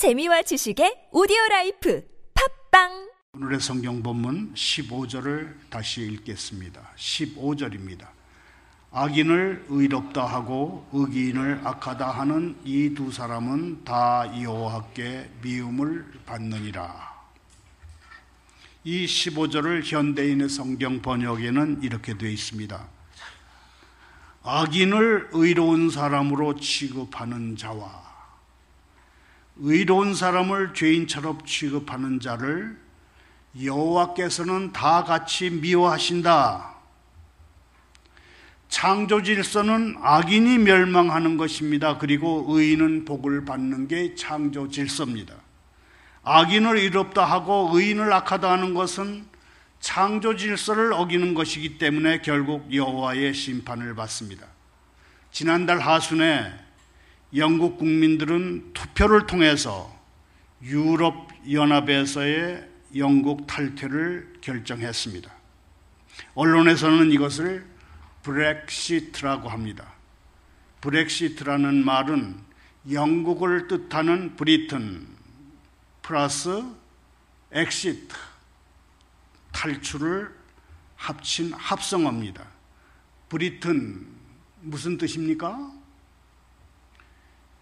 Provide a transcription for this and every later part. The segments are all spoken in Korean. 재미와 지식의 오디오라이프 팝빵. 오늘의 성경 본문 15절을 다시 읽겠습니다. 15절입니다. 악인을 의롭다 하고 의기인을 악하다 하는 이 두 사람은 다 여호와께 미움을 받느니라. 이 15절을 현대인의 성경 번역에는 이렇게 되어 있습니다. 악인을 의로운 사람으로 취급하는 자와 의로운 사람을 죄인처럼 취급하는 자를 여호와께서는 다 같이 미워하신다. 창조 질서는 악인이 멸망하는 것입니다. 그리고 의인은 복을 받는 게 창조 질서입니다. 악인을 의롭다 하고 의인을 악하다 하는 것은 창조 질서를 어기는 것이기 때문에 결국 여호와의 심판을 받습니다. 지난달 하순에 영국 국민들은 투표를 통해서 유럽연합에서의 영국 탈퇴를 결정했습니다. 언론에서는 이것을 브렉시트라고 합니다. 브렉시트라는 말은 영국을 뜻하는 브리튼 플러스 엑시트, 탈출을 합친 합성어입니다. 브리튼 무슨 뜻입니까?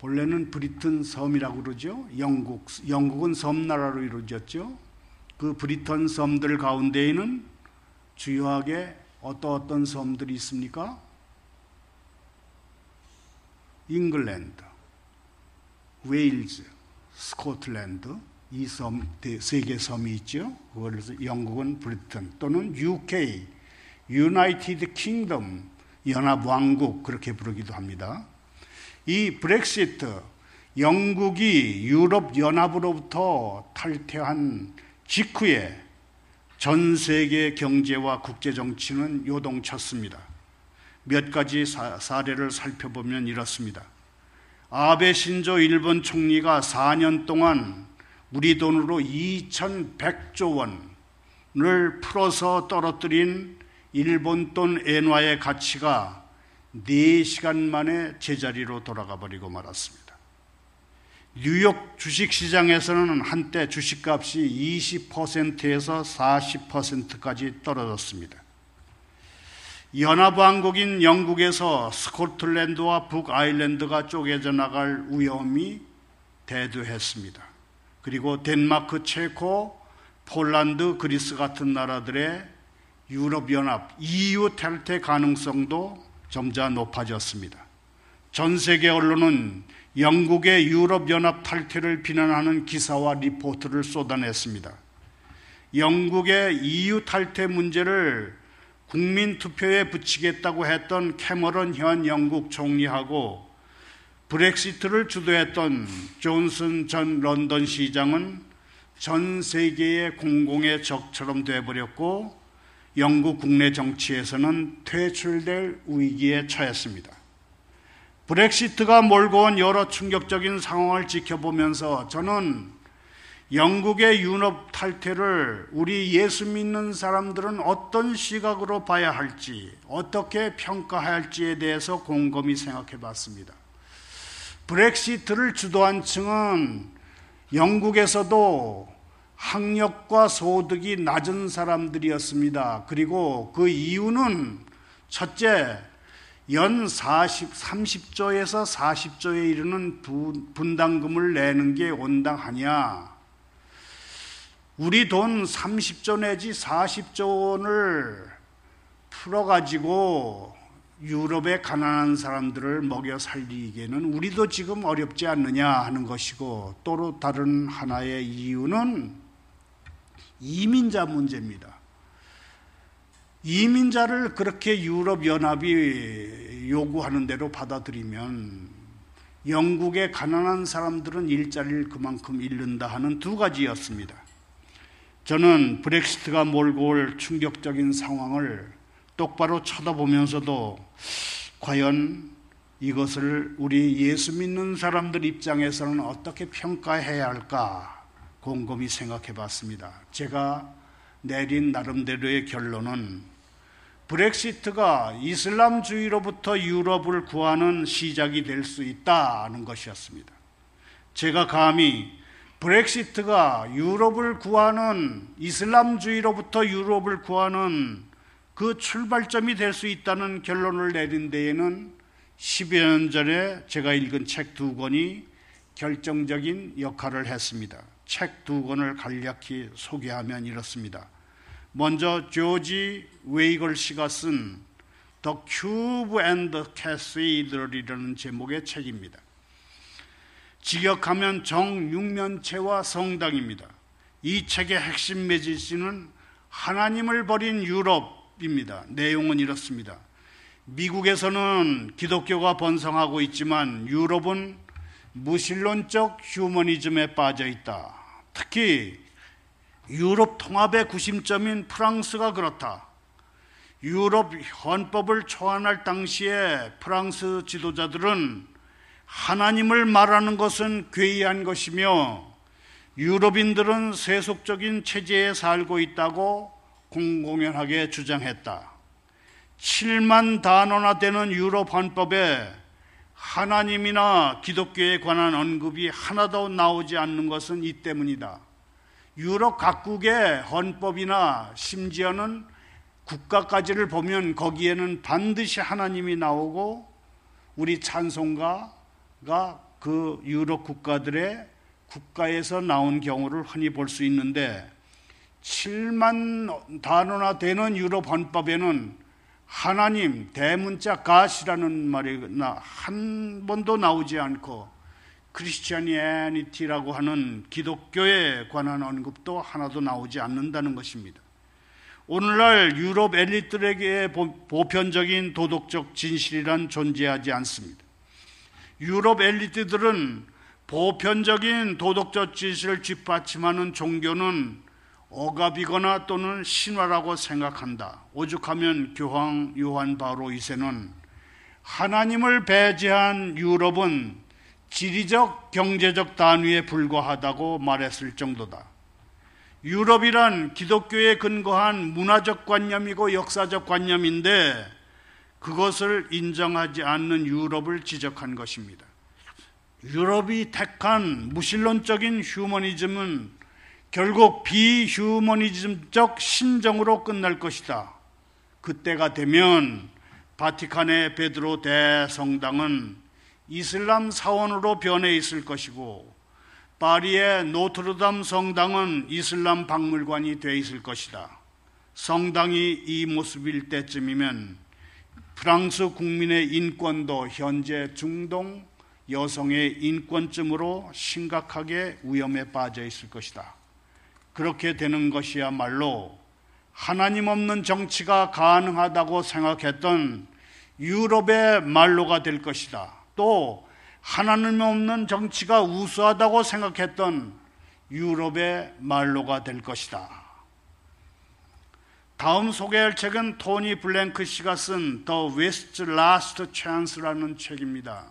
본래는 브리튼 섬이라고 그러죠. 영국은 섬나라로 이루어졌죠. 그 브리튼 섬들 가운데에는 주요하게 어떤 섬들이 있습니까? 잉글랜드, 웨일즈, 스코틀랜드, 이 섬, 세 개 섬이 있죠. 그래서 영국은 브리튼 또는 UK, 유나이티드 킹덤, 연합왕국 그렇게 부르기도 합니다. 이 브렉시트, 영국이 유럽연합으로부터 탈퇴한 직후에 전 세계 경제와 국제정치는 요동쳤습니다. 몇 가지 사례를 살펴보면 이렇습니다. 아베 신조 일본 총리가 4년 동안 우리 돈으로 2100조 원을 풀어서 떨어뜨린 일본 돈 엔화의 가치가 4시간 만에 제자리로 돌아가 버리고 말았습니다. 뉴욕 주식시장에서는 한때 주식값이 20%에서 40%까지 떨어졌습니다. 연합왕국인 영국에서 스코틀랜드와 북아일랜드가 쪼개져 나갈 위험이 대두했습니다. 그리고 덴마크, 체코, 폴란드, 그리스 같은 나라들의 유럽연합, EU 탈퇴 가능성도 점차 높아졌습니다. 전 세계 언론은 영국의 유럽연합 탈퇴를 비난하는 기사와 리포트를 쏟아냈습니다. 영국의 EU 탈퇴 문제를 국민투표에 붙이겠다고 했던 캐머런 현 영국 총리하고 브렉시트를 주도했던 존슨 전 런던 시장은 전 세계의 공공의 적처럼 돼버렸고 영국 국내 정치에서는 퇴출될 위기에 처했습니다. 브렉시트가 몰고 온 여러 충격적인 상황을 지켜보면서 저는 영국의 유럽 탈퇴를 우리 예수 믿는 사람들은 어떤 시각으로 봐야 할지, 어떻게 평가해야 할지에 대해서 곰곰이 생각해 봤습니다. 브렉시트를 주도한 층은 영국에서도 학력과 소득이 낮은 사람들이었습니다. 그리고 그 이유는 첫째, 연 30조에서 40조에 이르는 분담금을 내는 게 온당하냐. 우리 돈 30조 내지 40조 원을 풀어가지고 유럽의 가난한 사람들을 먹여 살리기에는 우리도 지금 어렵지 않느냐 하는 것이고, 또 다른 하나의 이유는 이민자 문제입니다. 이민자를 그렇게 유럽연합이 요구하는 대로 받아들이면 영국의 가난한 사람들은 일자리를 그만큼 잃는다 하는 두 가지였습니다. 저는 브렉시트가 몰고 올 충격적인 상황을 똑바로 쳐다보면서도 과연 이것을 우리 예수 믿는 사람들 입장에서는 어떻게 평가해야 할까 곰곰이 생각해 봤습니다. 제가 내린 나름대로의 결론은 브렉시트가 이슬람주의로부터 유럽을 구하는 시작이 될 수 있다는 것이었습니다. 제가 감히 브렉시트가 유럽을 구하는, 이슬람주의로부터 유럽을 구하는 그 출발점이 될 수 있다는 결론을 내린 데에는 10여 년 전에 제가 읽은 책 두 권이 결정적인 역할을 했습니다. 책 두 권을 간략히 소개하면 이렇습니다. 먼저 조지 웨이글 씨가 쓴 The Cube and the Cathedral이라는 제목의 책입니다. 직역하면 정육면체와 성당입니다. 이 책의 핵심 메시지는 하나님을 버린 유럽입니다. 내용은 이렇습니다. 미국에서는 기독교가 번성하고 있지만 유럽은 무신론적 휴머니즘에 빠져 있다. 특히 유럽 통합의 구심점인 프랑스가 그렇다. 유럽 헌법을 초안할 당시에 프랑스 지도자들은 하나님을 말하는 것은 괴이한 것이며 유럽인들은 세속적인 체제에 살고 있다고 공공연하게 주장했다. 7만 단어나 되는 유럽 헌법에 하나님이나 기독교에 관한 언급이 하나도 나오지 않는 것은 이 때문이다. 유럽 각국의 헌법이나 심지어는 국가까지를 보면 거기에는 반드시 하나님이 나오고 우리 찬송가가 그 유럽 국가들의 국가에서 나온 경우를 흔히 볼 수 있는데 7만 단어나 되는 유럽 헌법에는 하나님, 대문자 갓이라는 말이 한 번도 나오지 않고 크리스티아니티라고 하는 기독교에 관한 언급도 하나도 나오지 않는다는 것입니다. 오늘날 유럽 엘리트들에게 보편적인 도덕적 진실이란 존재하지 않습니다. 유럽 엘리트들은 보편적인 도덕적 진실을 뒷받침하는 종교는 억압이거나 또는 신화라고 생각한다. 오죽하면 교황 요한 바오로 2세는 하나님을 배제한 유럽은 지리적, 경제적 단위에 불과하다고 말했을 정도다. 유럽이란 기독교에 근거한 문화적 관념이고 역사적 관념인데 그것을 인정하지 않는 유럽을 지적한 것입니다. 유럽이 택한 무신론적인 휴머니즘은 결국 비휴머니즘적 신정으로 끝날 것이다. 그때가 되면 바티칸의 베드로 대성당은 이슬람 사원으로 변해 있을 것이고 파리의 노트르담 성당은 이슬람 박물관이 돼 있을 것이다. 성당이 이 모습일 때쯤이면 프랑스 국민의 인권도 현재 중동 여성의 인권쯤으로 심각하게 위험에 빠져 있을 것이다. 그렇게 되는 것이야말로 하나님 없는 정치가 가능하다고 생각했던 유럽의 말로가 될 것이다. 또 하나님 없는 정치가 우수하다고 생각했던 유럽의 말로가 될 것이다. 다음 소개할 책은 토니 블랭크 씨가 쓴 The West's Last Chance라는 책입니다.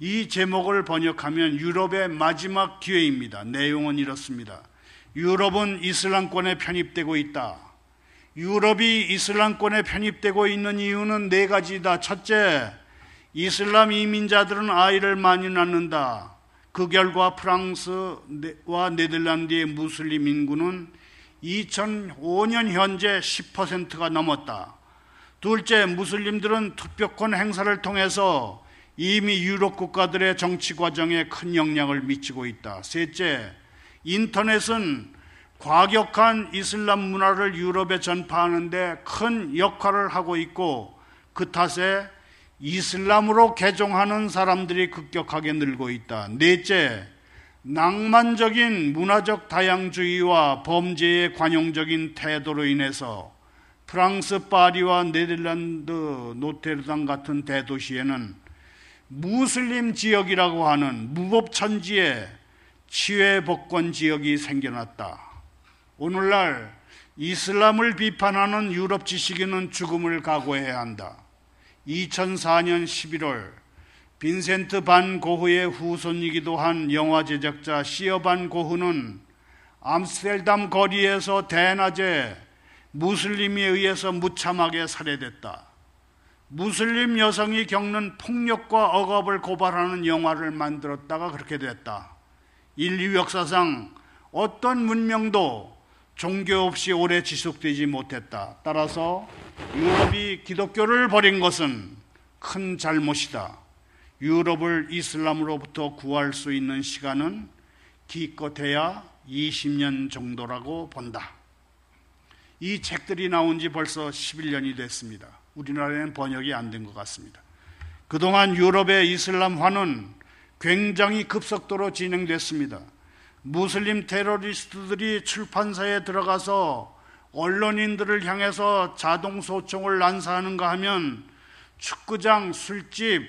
이 제목을 번역하면 유럽의 마지막 기회입니다. 내용은 이렇습니다. 유럽은 이슬람권에 편입되고 있다. 유럽이 이슬람권에 편입되고 있는 이유는 네 가지다. 첫째, 이슬람 이민자들은 아이를 많이 낳는다. 그 결과 프랑스와 네덜란드의 무슬림 인구는 2005년 현재 10%가 넘었다. 둘째, 무슬림들은 투표권 행사를 통해서 이미 유럽 국가들의 정치 과정에 큰 영향을 미치고 있다. 셋째, 인터넷은 과격한 이슬람 문화를 유럽에 전파하는 데 큰 역할을 하고 있고 그 탓에 이슬람으로 개종하는 사람들이 급격하게 늘고 있다. 넷째, 낭만적인 문화적 다양주의와 범죄의 관용적인 태도로 인해서 프랑스 파리와 네덜란드 노테르담 같은 대도시에는 무슬림 지역이라고 하는 무법천지에 치외복권 지역이 생겨났다. 오늘날 이슬람을 비판하는 유럽 지식인은 죽음을 각오해야 한다. 2004년 11월 빈센트 반 고흐의 후손이기도 한 영화 제작자 시어 반 고흐는 암스테르담 거리에서 대낮에 무슬림에 의해서 무참하게 살해됐다. 무슬림 여성이 겪는 폭력과 억압을 고발하는 영화를 만들었다가 그렇게 됐다. 인류 역사상 어떤 문명도 종교 없이 오래 지속되지 못했다. 따라서 유럽이 기독교를 버린 것은 큰 잘못이다. 유럽을 이슬람으로부터 구할 수 있는 시간은 기껏해야 20년 정도라고 본다. 이 책들이 나온 지 벌써 11년이 됐습니다. 우리나라에는 번역이 안 된 것 같습니다. 그동안 유럽의 이슬람화는 굉장히 급속도로 진행됐습니다. 무슬림 테러리스트들이 출판사에 들어가서 언론인들을 향해서 자동소총을 난사하는가 하면 축구장, 술집,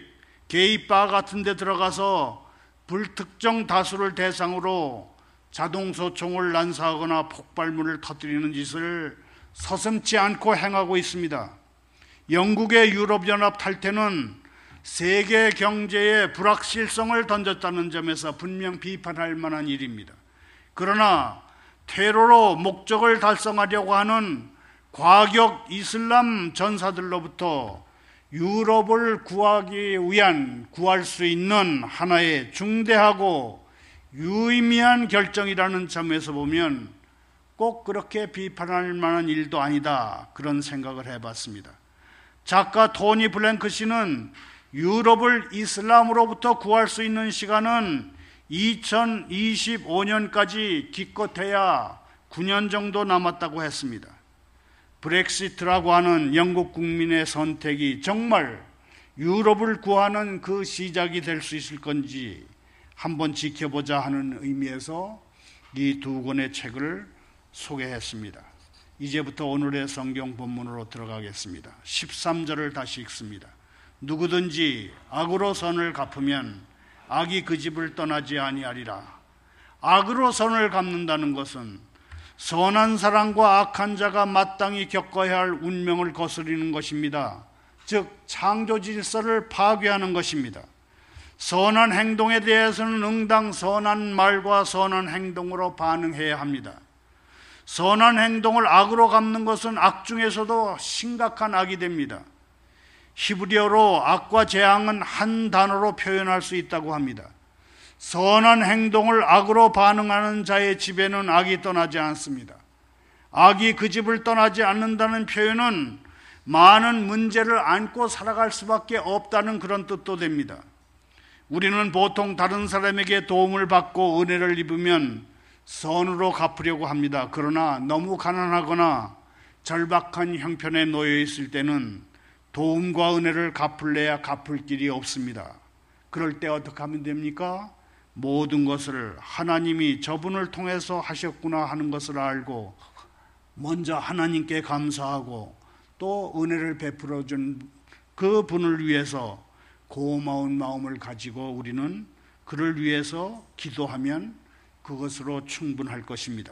게이바 같은 데 들어가서 불특정 다수를 대상으로 자동소총을 난사하거나 폭발물을 터뜨리는 짓을 서슴지 않고 행하고 있습니다. 영국의 유럽연합 탈퇴는 세계 경제의 불확실성을 던졌다는 점에서 분명 비판할 만한 일입니다. 그러나 테러로 목적을 달성하려고 하는 과격 이슬람 전사들로부터 유럽을 구하기 위한, 구할 수 있는 하나의 중대하고 유의미한 결정이라는 점에서 보면 꼭 그렇게 비판할 만한 일도 아니다, 그런 생각을 해봤습니다. 작가 토니 블랭크 씨는 유럽을 이슬람으로부터 구할 수 있는 시간은 2025년까지 기껏해야 9년 정도 남았다고 했습니다. 브렉시트라고 하는 영국 국민의 선택이 정말 유럽을 구하는 그 시작이 될 수 있을 건지 한번 지켜보자 하는 의미에서 이 두 권의 책을 소개했습니다. 이제부터 오늘의 성경 본문으로 들어가겠습니다. 13절을 다시 읽습니다. 누구든지 악으로 선을 갚으면 악이 그 집을 떠나지 아니하리라. 악으로 선을 갚는다는 것은 선한 사람과 악한 자가 마땅히 겪어야 할 운명을 거스르는 것입니다. 즉, 창조 질서를 파괴하는 것입니다. 선한 행동에 대해서는 응당 선한 말과 선한 행동으로 반응해야 합니다. 선한 행동을 악으로 갚는 것은 악 중에서도 심각한 악이 됩니다. 히브리어로 악과 재앙은 한 단어로 표현할 수 있다고 합니다. 선한 행동을 악으로 반응하는 자의 집에는 악이 떠나지 않습니다. 악이 그 집을 떠나지 않는다는 표현은 많은 문제를 안고 살아갈 수밖에 없다는 그런 뜻도 됩니다. 우리는 보통 다른 사람에게 도움을 받고 은혜를 입으면 선으로 갚으려고 합니다. 그러나 너무 가난하거나 절박한 형편에 놓여 있을 때는 도움과 은혜를 갚을래야 갚을 길이 없습니다. 그럴 때 어떻게 하면 됩니까? 모든 것을 하나님이 저분을 통해서 하셨구나 하는 것을 알고 먼저 하나님께 감사하고 또 은혜를 베풀어준 그 분을 위해서 고마운 마음을 가지고 우리는 그를 위해서 기도하면 그것으로 충분할 것입니다.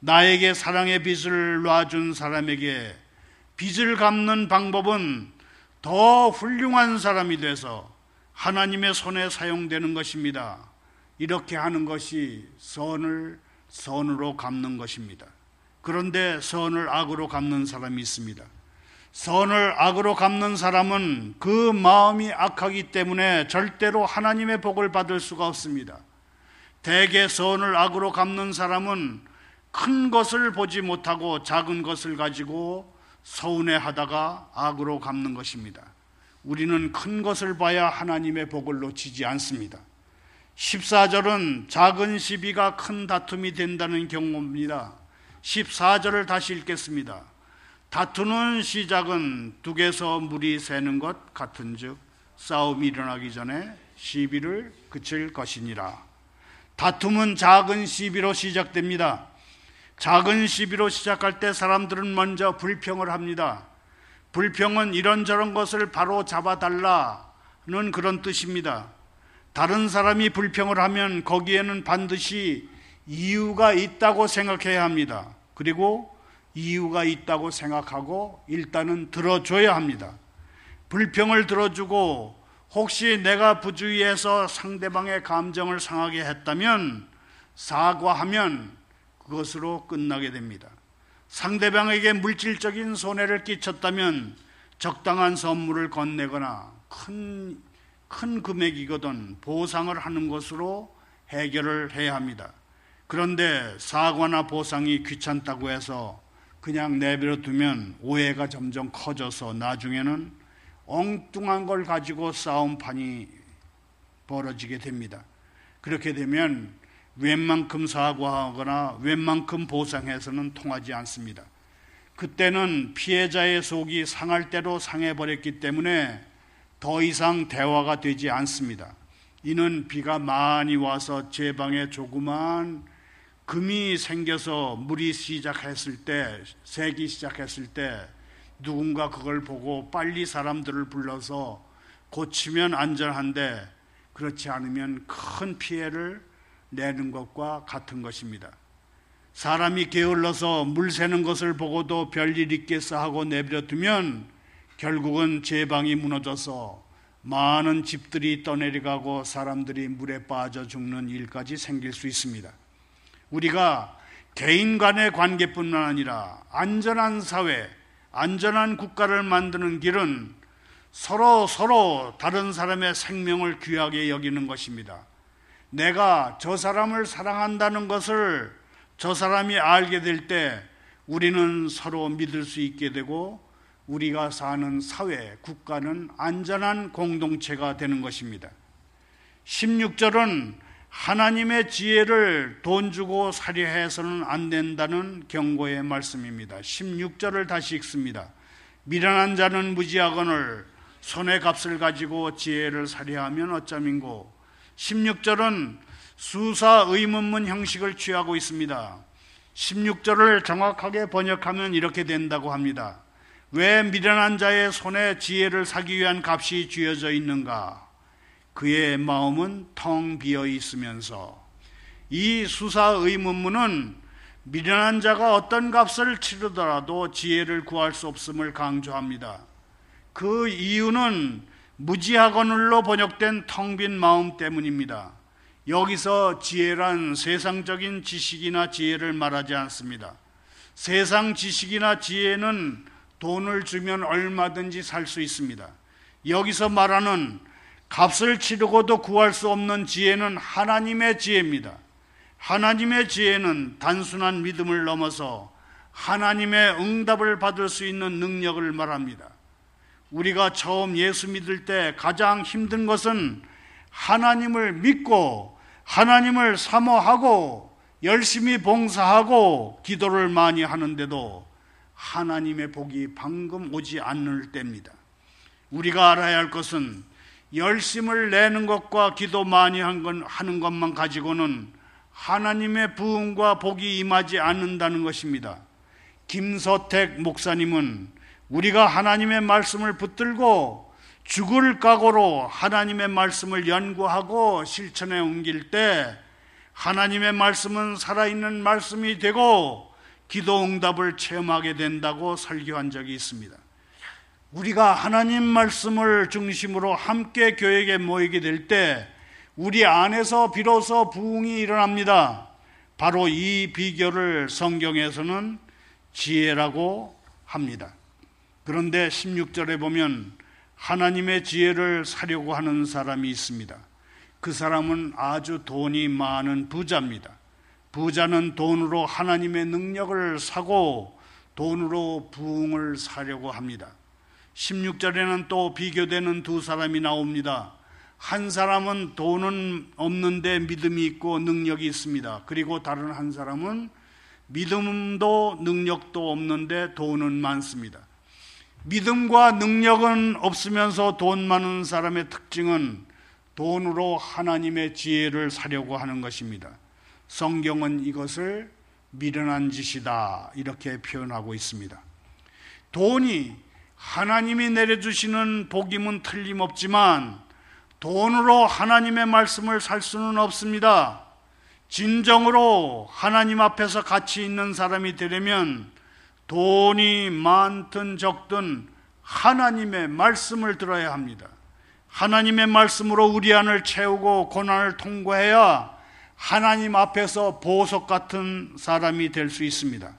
나에게 사랑의 빚을 놔준 사람에게 빚을 갚는 방법은 더 훌륭한 사람이 돼서 하나님의 손에 사용되는 것입니다. 이렇게 하는 것이 선을 선으로 갚는 것입니다. 그런데 선을 악으로 갚는 사람이 있습니다. 선을 악으로 갚는 사람은 그 마음이 악하기 때문에 절대로 하나님의 복을 받을 수가 없습니다. 대개 선을 악으로 갚는 사람은 큰 것을 보지 못하고 작은 것을 가지고 서운해하다가 악으로 갚는 것입니다. 우리는 큰 것을 봐야 하나님의 복을 놓치지 않습니다. 14절은 작은 시비가 큰 다툼이 된다는 경우입니다. 14절을 다시 읽겠습니다. 다투는 시작은 둑에서 물이 새는 것 같은 즉 싸움이 일어나기 전에 시비를 그칠 것이니라. 다툼은 작은 시비로 시작됩니다. 작은 시비로 시작할 때 사람들은 먼저 불평을 합니다. 불평은 이런저런 것을 바로 잡아달라는 그런 뜻입니다. 다른 사람이 불평을 하면 거기에는 반드시 이유가 있다고 생각해야 합니다. 그리고 이유가 있다고 생각하고 일단은 들어줘야 합니다. 불평을 들어주고 혹시 내가 부주의해서 상대방의 감정을 상하게 했다면 사과하면 그것으로 끝나게 됩니다. 상대방에게 물질적인 손해를 끼쳤다면 적당한 선물을 건네거나 큰 금액이거든 보상을 하는 것으로 해결을 해야 합니다. 그런데 사과나 보상이 귀찮다고 해서 그냥 내버려 두면 오해가 점점 커져서 나중에는 엉뚱한 걸 가지고 싸움판이 벌어지게 됩니다. 그렇게 되면 웬만큼 사과하거나 웬만큼 보상해서는 통하지 않습니다. 그때는 피해자의 속이 상할 대로 상해버렸기 때문에 더 이상 대화가 되지 않습니다. 이는 비가 많이 와서 제 방에 조그만 금이 생겨서 물이 시작했을 때, 새기 시작했을 때 누군가 그걸 보고 빨리 사람들을 불러서 고치면 안전한데 그렇지 않으면 큰 피해를 내는 것과 같은 것입니다. 사람이 게을러서 물 새는 것을 보고도 별일 있겠어 하고 내버려두면 결국은 제방이 무너져서 많은 집들이 떠내려가고 사람들이 물에 빠져 죽는 일까지 생길 수 있습니다. 우리가 개인 간의 관계뿐만 아니라 안전한 사회, 안전한 국가를 만드는 길은 서로 다른 사람의 생명을 귀하게 여기는 것입니다. 내가 저 사람을 사랑한다는 것을 저 사람이 알게 될 때 우리는 서로 믿을 수 있게 되고 우리가 사는 사회, 국가는 안전한 공동체가 되는 것입니다. 16절은 하나님의 지혜를 돈 주고 사려 해서는 안 된다는 경고의 말씀입니다. 16절을 다시 읽습니다. 미련한 자는 무지하거늘 손의 값을 가지고 지혜를 사려 하면 어쩌민고. 16절은 수사 의문문 형식을 취하고 있습니다. 16절을 정확하게 번역하면 이렇게 된다고 합니다. 왜 미련한 자의 손에 지혜를 사기 위한 값이 쥐어져 있는가? 그의 마음은 텅 비어 있으면서. 이 수사 의문문은 미련한 자가 어떤 값을 치르더라도 지혜를 구할 수 없음을 강조합니다. 그 이유는 무지하거늘로 번역된 텅 빈 마음 때문입니다. 여기서 지혜란 세상적인 지식이나 지혜를 말하지 않습니다. 세상 지식이나 지혜는 돈을 주면 얼마든지 살 수 있습니다. 여기서 말하는 값을 치르고도 구할 수 없는 지혜는 하나님의 지혜입니다. 하나님의 지혜는 단순한 믿음을 넘어서 하나님의 응답을 받을 수 있는 능력을 말합니다. 우리가 처음 예수 믿을 때 가장 힘든 것은 하나님을 믿고 하나님을 사모하고 열심히 봉사하고 기도를 많이 하는데도 하나님의 복이 방금 오지 않을 때입니다. 우리가 알아야 할 것은 열심을 내는 것과 기도 많이 하는 것만 가지고는 하나님의 부흥과 복이 임하지 않는다는 것입니다. 김서택 목사님은 우리가 하나님의 말씀을 붙들고 죽을 각오로 하나님의 말씀을 연구하고 실천에 옮길 때 하나님의 말씀은 살아있는 말씀이 되고 기도 응답을 체험하게 된다고 설교한 적이 있습니다. 우리가 하나님 말씀을 중심으로 함께 교회에 모이게 될 때 우리 안에서 비로소 부흥이 일어납니다. 바로 이 비결을 성경에서는 지혜라고 합니다. 그런데 16절에 보면 하나님의 지혜를 사려고 하는 사람이 있습니다. 그 사람은 아주 돈이 많은 부자입니다. 부자는 돈으로 하나님의 능력을 사고 돈으로 부흥을 사려고 합니다. 16절에는 또 비교되는 두 사람이 나옵니다. 한 사람은 돈은 없는데 믿음이 있고 능력이 있습니다. 그리고 다른 한 사람은 믿음도 능력도 없는데 돈은 많습니다. 믿음과 능력은 없으면서 돈 많은 사람의 특징은 돈으로 하나님의 지혜를 사려고 하는 것입니다. 성경은 이것을 미련한 짓이다 이렇게 표현하고 있습니다. 돈이 하나님이 내려주시는 복임은 틀림없지만 돈으로 하나님의 말씀을 살 수는 없습니다. 진정으로 하나님 앞에서 가치 있는 사람이 되려면 돈이 많든 적든 하나님의 말씀을 들어야 합니다. 하나님의 말씀으로 우리 안을 채우고 고난을 통과해야 하나님 앞에서 보석 같은 사람이 될 수 있습니다.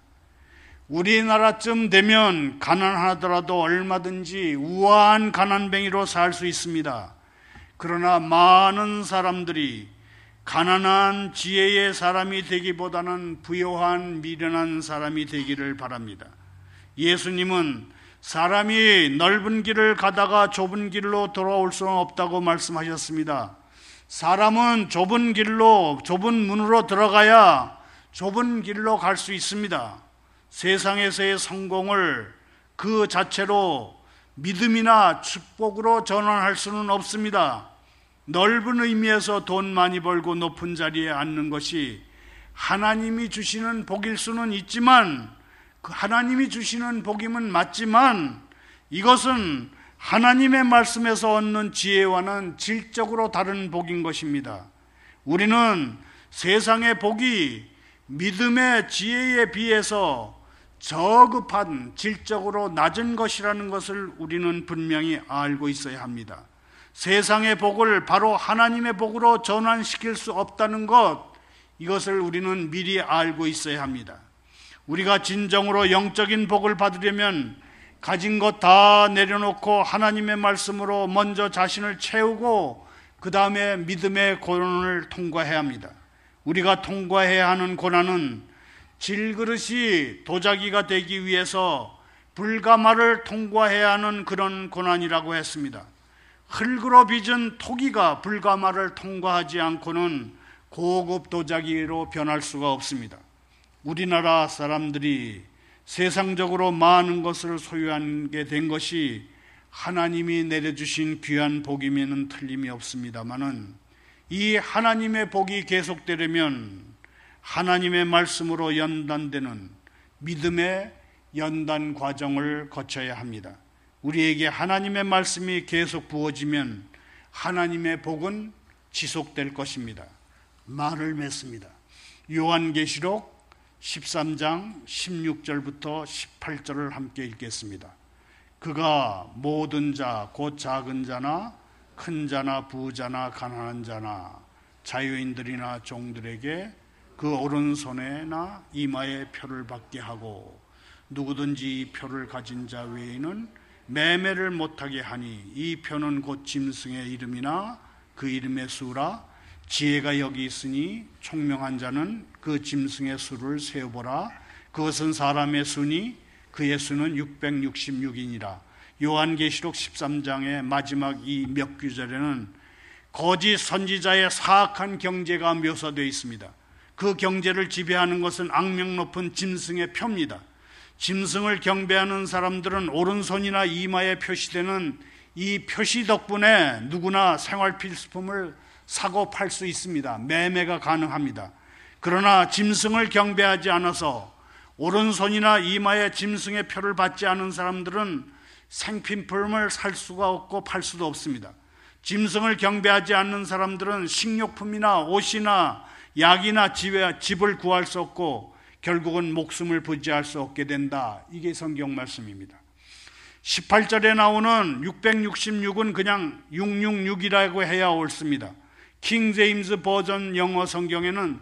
우리나라쯤 되면 가난하더라도 얼마든지 우아한 가난뱅이로 살 수 있습니다. 그러나 많은 사람들이 가난한 지혜의 사람이 되기보다는 부요한 미련한 사람이 되기를 바랍니다. 예수님은 사람이 넓은 길을 가다가 좁은 길로 돌아올 수는 없다고 말씀하셨습니다. 사람은 좁은 길로, 좁은 문으로 들어가야 좁은 길로 갈 수 있습니다. 세상에서의 성공을 그 자체로 믿음이나 축복으로 전환할 수는 없습니다. 넓은 의미에서 돈 많이 벌고 높은 자리에 앉는 것이 하나님이 주시는 복일 수는 있지만, 그 하나님이 주시는 복임은 맞지만, 이것은 하나님의 말씀에서 얻는 지혜와는 질적으로 다른 복인 것입니다. 우리는 세상의 복이 믿음의 지혜에 비해서 저급한, 질적으로 낮은 것이라는 것을 우리는 분명히 알고 있어야 합니다. 세상의 복을 바로 하나님의 복으로 전환시킬 수 없다는 것, 이것을 우리는 미리 알고 있어야 합니다. 우리가 진정으로 영적인 복을 받으려면 가진 것 다 내려놓고 하나님의 말씀으로 먼저 자신을 채우고 그 다음에 믿음의 고난을 통과해야 합니다. 우리가 통과해야 하는 고난은 질그릇이 도자기가 되기 위해서 불가마를 통과해야 하는 그런 고난이라고 했습니다. 흙으로 빚은 토기가 불가마를 통과하지 않고는 고급 도자기로 변할 수가 없습니다. 우리나라 사람들이 세상적으로 많은 것을 소유하게 된 것이 하나님이 내려주신 귀한 복임에는 틀림이 없습니다만은, 이 하나님의 복이 계속되려면 하나님의 말씀으로 연단되는 믿음의 연단 과정을 거쳐야 합니다. 우리에게 하나님의 말씀이 계속 부어지면 하나님의 복은 지속될 것입니다. 말을 맺습니다. 요한계시록 13장 16절부터 18절을 함께 읽겠습니다. 그가 모든 자, 곧 작은 자나 큰 자나 부자나 가난한 자나 자유인들이나 종들에게 그 오른손에나 이마에 표를 받게 하고, 누구든지 이 표를 가진 자 외에는 매매를 못하게 하니, 이 표는 곧 짐승의 이름이나 그 이름의 수라. 지혜가 여기 있으니 총명한 자는 그 짐승의 수를 세어보라. 그것은 사람의 수니 그의 수는 666이니라. 요한계시록 13장의 마지막 이 몇 구절에는 거짓 선지자의 사악한 경제가 묘사되어 있습니다. 그 경제를 지배하는 것은 악명 높은 짐승의 표입니다. 짐승을 경배하는 사람들은 오른손이나 이마에 표시되는 이 표시 덕분에 누구나 생활 필수품을 사고 팔 수 있습니다. 매매가 가능합니다. 그러나 짐승을 경배하지 않아서 오른손이나 이마에 짐승의 표를 받지 않은 사람들은 생필품을 살 수가 없고 팔 수도 없습니다. 짐승을 경배하지 않는 사람들은 식료품이나 옷이나 약이나 집을 구할 수 없고 결국은 목숨을 부지할 수 없게 된다. 이게 성경 말씀입니다. 18절에 나오는 666은 그냥 666이라고 해야 옳습니다. 킹 제임스 버전 영어 성경에는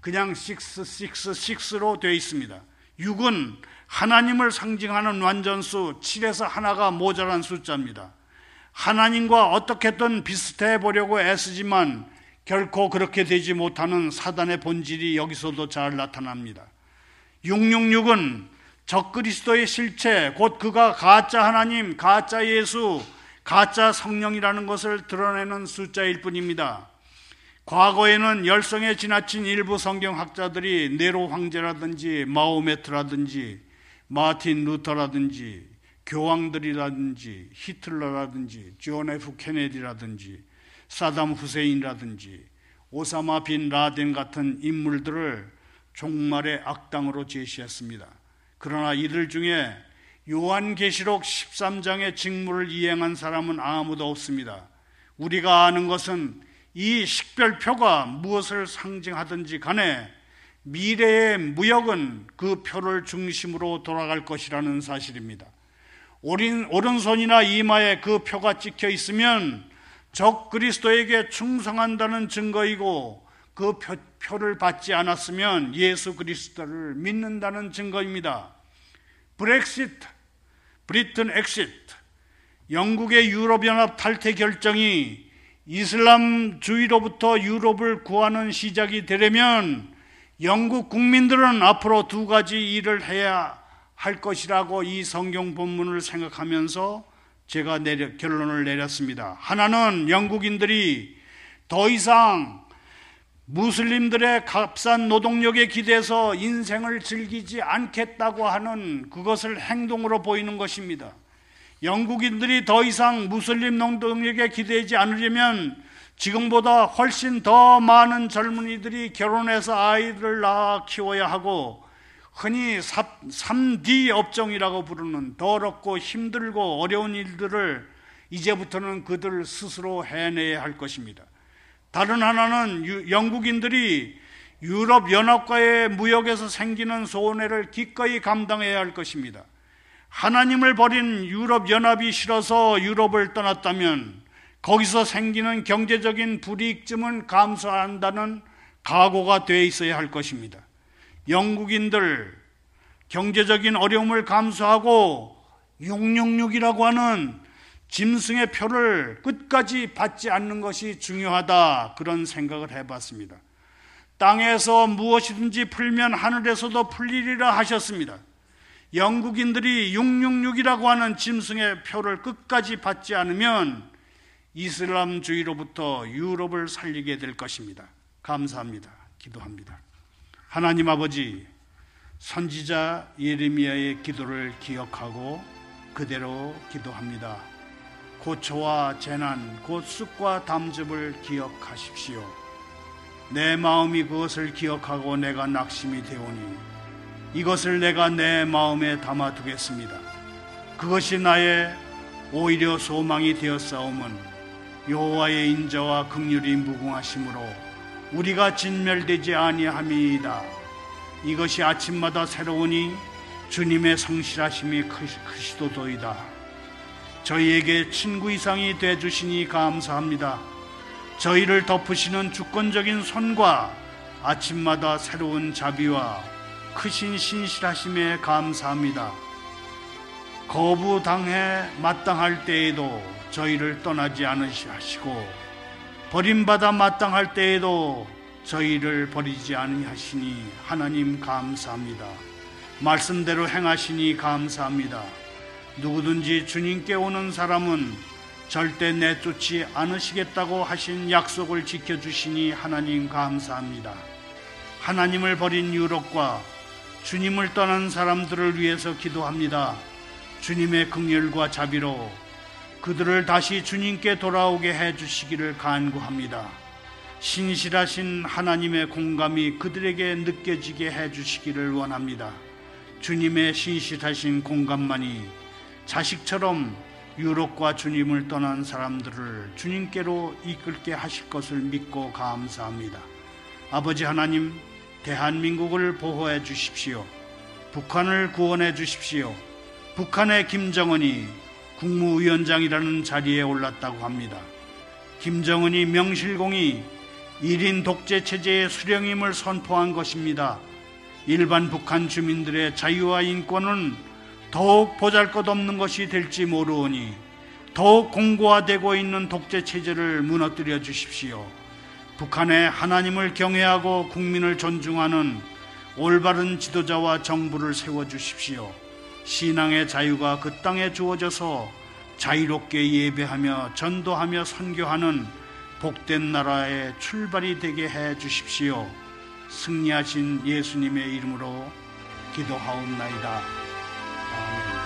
그냥 666로 되어 있습니다. 6은 하나님을 상징하는 완전수, 7에서 하나가 모자란 숫자입니다. 하나님과 어떻게든 비슷해 보려고 애쓰지만 결코 그렇게 되지 못하는 사단의 본질이 여기서도 잘 나타납니다. 666은 적그리스도의 실체, 곧 그가 가짜 하나님, 가짜 예수, 가짜 성령이라는 것을 드러내는 숫자일 뿐입니다. 과거에는 열성에 지나친 일부 성경학자들이 네로 황제라든지 마호메트라든지 마틴 루터라든지 교황들이라든지 히틀러라든지 존 F 케네디라든지 사담 후세인이라든지 오사마 빈 라덴 같은 인물들을 종말의 악당으로 제시했습니다. 그러나 이들 중에 요한계시록 13장의 직무를 이행한 사람은 아무도 없습니다. 우리가 아는 것은 이 식별표가 무엇을 상징하든지 간에 미래의 무역은 그 표를 중심으로 돌아갈 것이라는 사실입니다. 오른손이나 이마에 그 표가 찍혀 있으면 적 그리스도에게 충성한다는 증거이고, 그 표를 받지 않았으면 예수 그리스도를 믿는다는 증거입니다. 브렉시트, 브리튼 엑시트, 영국의 유럽연합 탈퇴 결정이 이슬람주의로부터 유럽을 구하는 시작이 되려면 영국 국민들은 앞으로 두 가지 일을 해야 할 것이라고 이 성경 본문을 생각하면서 제가 결론을 내렸습니다. 하나는 영국인들이 더 이상 무슬림들의 값싼 노동력에 기대서 인생을 즐기지 않겠다고 하는 그것을 행동으로 보이는 것입니다. 영국인들이 더 이상 무슬림 노동력에 기대지 않으려면 지금보다 훨씬 더 많은 젊은이들이 결혼해서 아이들을 낳아 키워야 하고, 흔히 3D 업종이라고 부르는 더럽고 힘들고 어려운 일들을 이제부터는 그들 스스로 해내야 할 것입니다. 다른 하나는 영국인들이 유럽연합과의 무역에서 생기는 손해를 기꺼이 감당해야 할 것입니다. 하나님을 버린 유럽연합이 싫어서 유럽을 떠났다면 거기서 생기는 경제적인 불이익쯤은 감수한다는 각오가 돼 있어야 할 것입니다. 영국인들 경제적인 어려움을 감수하고 666이라고 하는 짐승의 표를 끝까지 받지 않는 것이 중요하다, 그런 생각을 해봤습니다. 땅에서 무엇이든지 풀면 하늘에서도 풀리리라 하셨습니다. 영국인들이 666이라고 하는 짐승의 표를 끝까지 받지 않으면 이슬람주의로부터 유럽을 살리게 될 것입니다. 감사합니다. 기도합니다. 하나님 아버지, 선지자 예레미야의 기도를 기억하고 그대로 기도합니다. 고초와 재난, 곧 쑥과 담즙을 기억하십시오. 내 마음이 그것을 기억하고 내가 낙심이 되오니 이것을 내가 내 마음에 담아두겠습니다. 그것이 나의 오히려 소망이 되었사오면 여호와의 인자와 긍휼이 무궁하심으로 우리가 진멸되지 아니함이이다. 이것이 아침마다 새로우니 주님의 성실하심이 크시도도이다. 저희에게 친구 이상이 되어주시니 감사합니다. 저희를 덮으시는 주권적인 손과 아침마다 새로운 자비와 크신 신실하심에 감사합니다. 거부당해 마땅할 때에도 저희를 떠나지 않으시고 버림받아 마땅할 때에도 저희를 버리지 아니하시니 하나님 감사합니다. 말씀대로 행하시니 감사합니다. 누구든지 주님께 오는 사람은 절대 내쫓지 않으시겠다고 하신 약속을 지켜주시니 하나님 감사합니다. 하나님을 버린 유럽과 주님을 떠난 사람들을 위해서 기도합니다. 주님의 긍휼과 자비로 그들을 다시 주님께 돌아오게 해주시기를 간구합니다. 신실하신 하나님의 공감이 그들에게 느껴지게 해주시기를 원합니다. 주님의 신실하신 공감만이 자식처럼 유럽과 주님을 떠난 사람들을 주님께로 이끌게 하실 것을 믿고 감사합니다. 아버지 하나님, 대한민국을 보호해 주십시오. 북한을 구원해 주십시오. 북한의 김정은이 국무위원장이라는 자리에 올랐다고 합니다. 김정은이 명실공히 1인 독재체제의 수령임을 선포한 것입니다. 일반 북한 주민들의 자유와 인권은 더욱 보잘것없는 것이 될지 모르오니 더욱 공고화되고 있는 독재체제를 무너뜨려 주십시오. 북한에 하나님을 경외하고 국민을 존중하는 올바른 지도자와 정부를 세워주십시오. 신앙의 자유가 그 땅에 주어져서 자유롭게 예배하며 전도하며 선교하는 복된 나라의 출발이 되게 해 주십시오. 승리하신 예수님의 이름으로 기도하옵나이다. 아멘.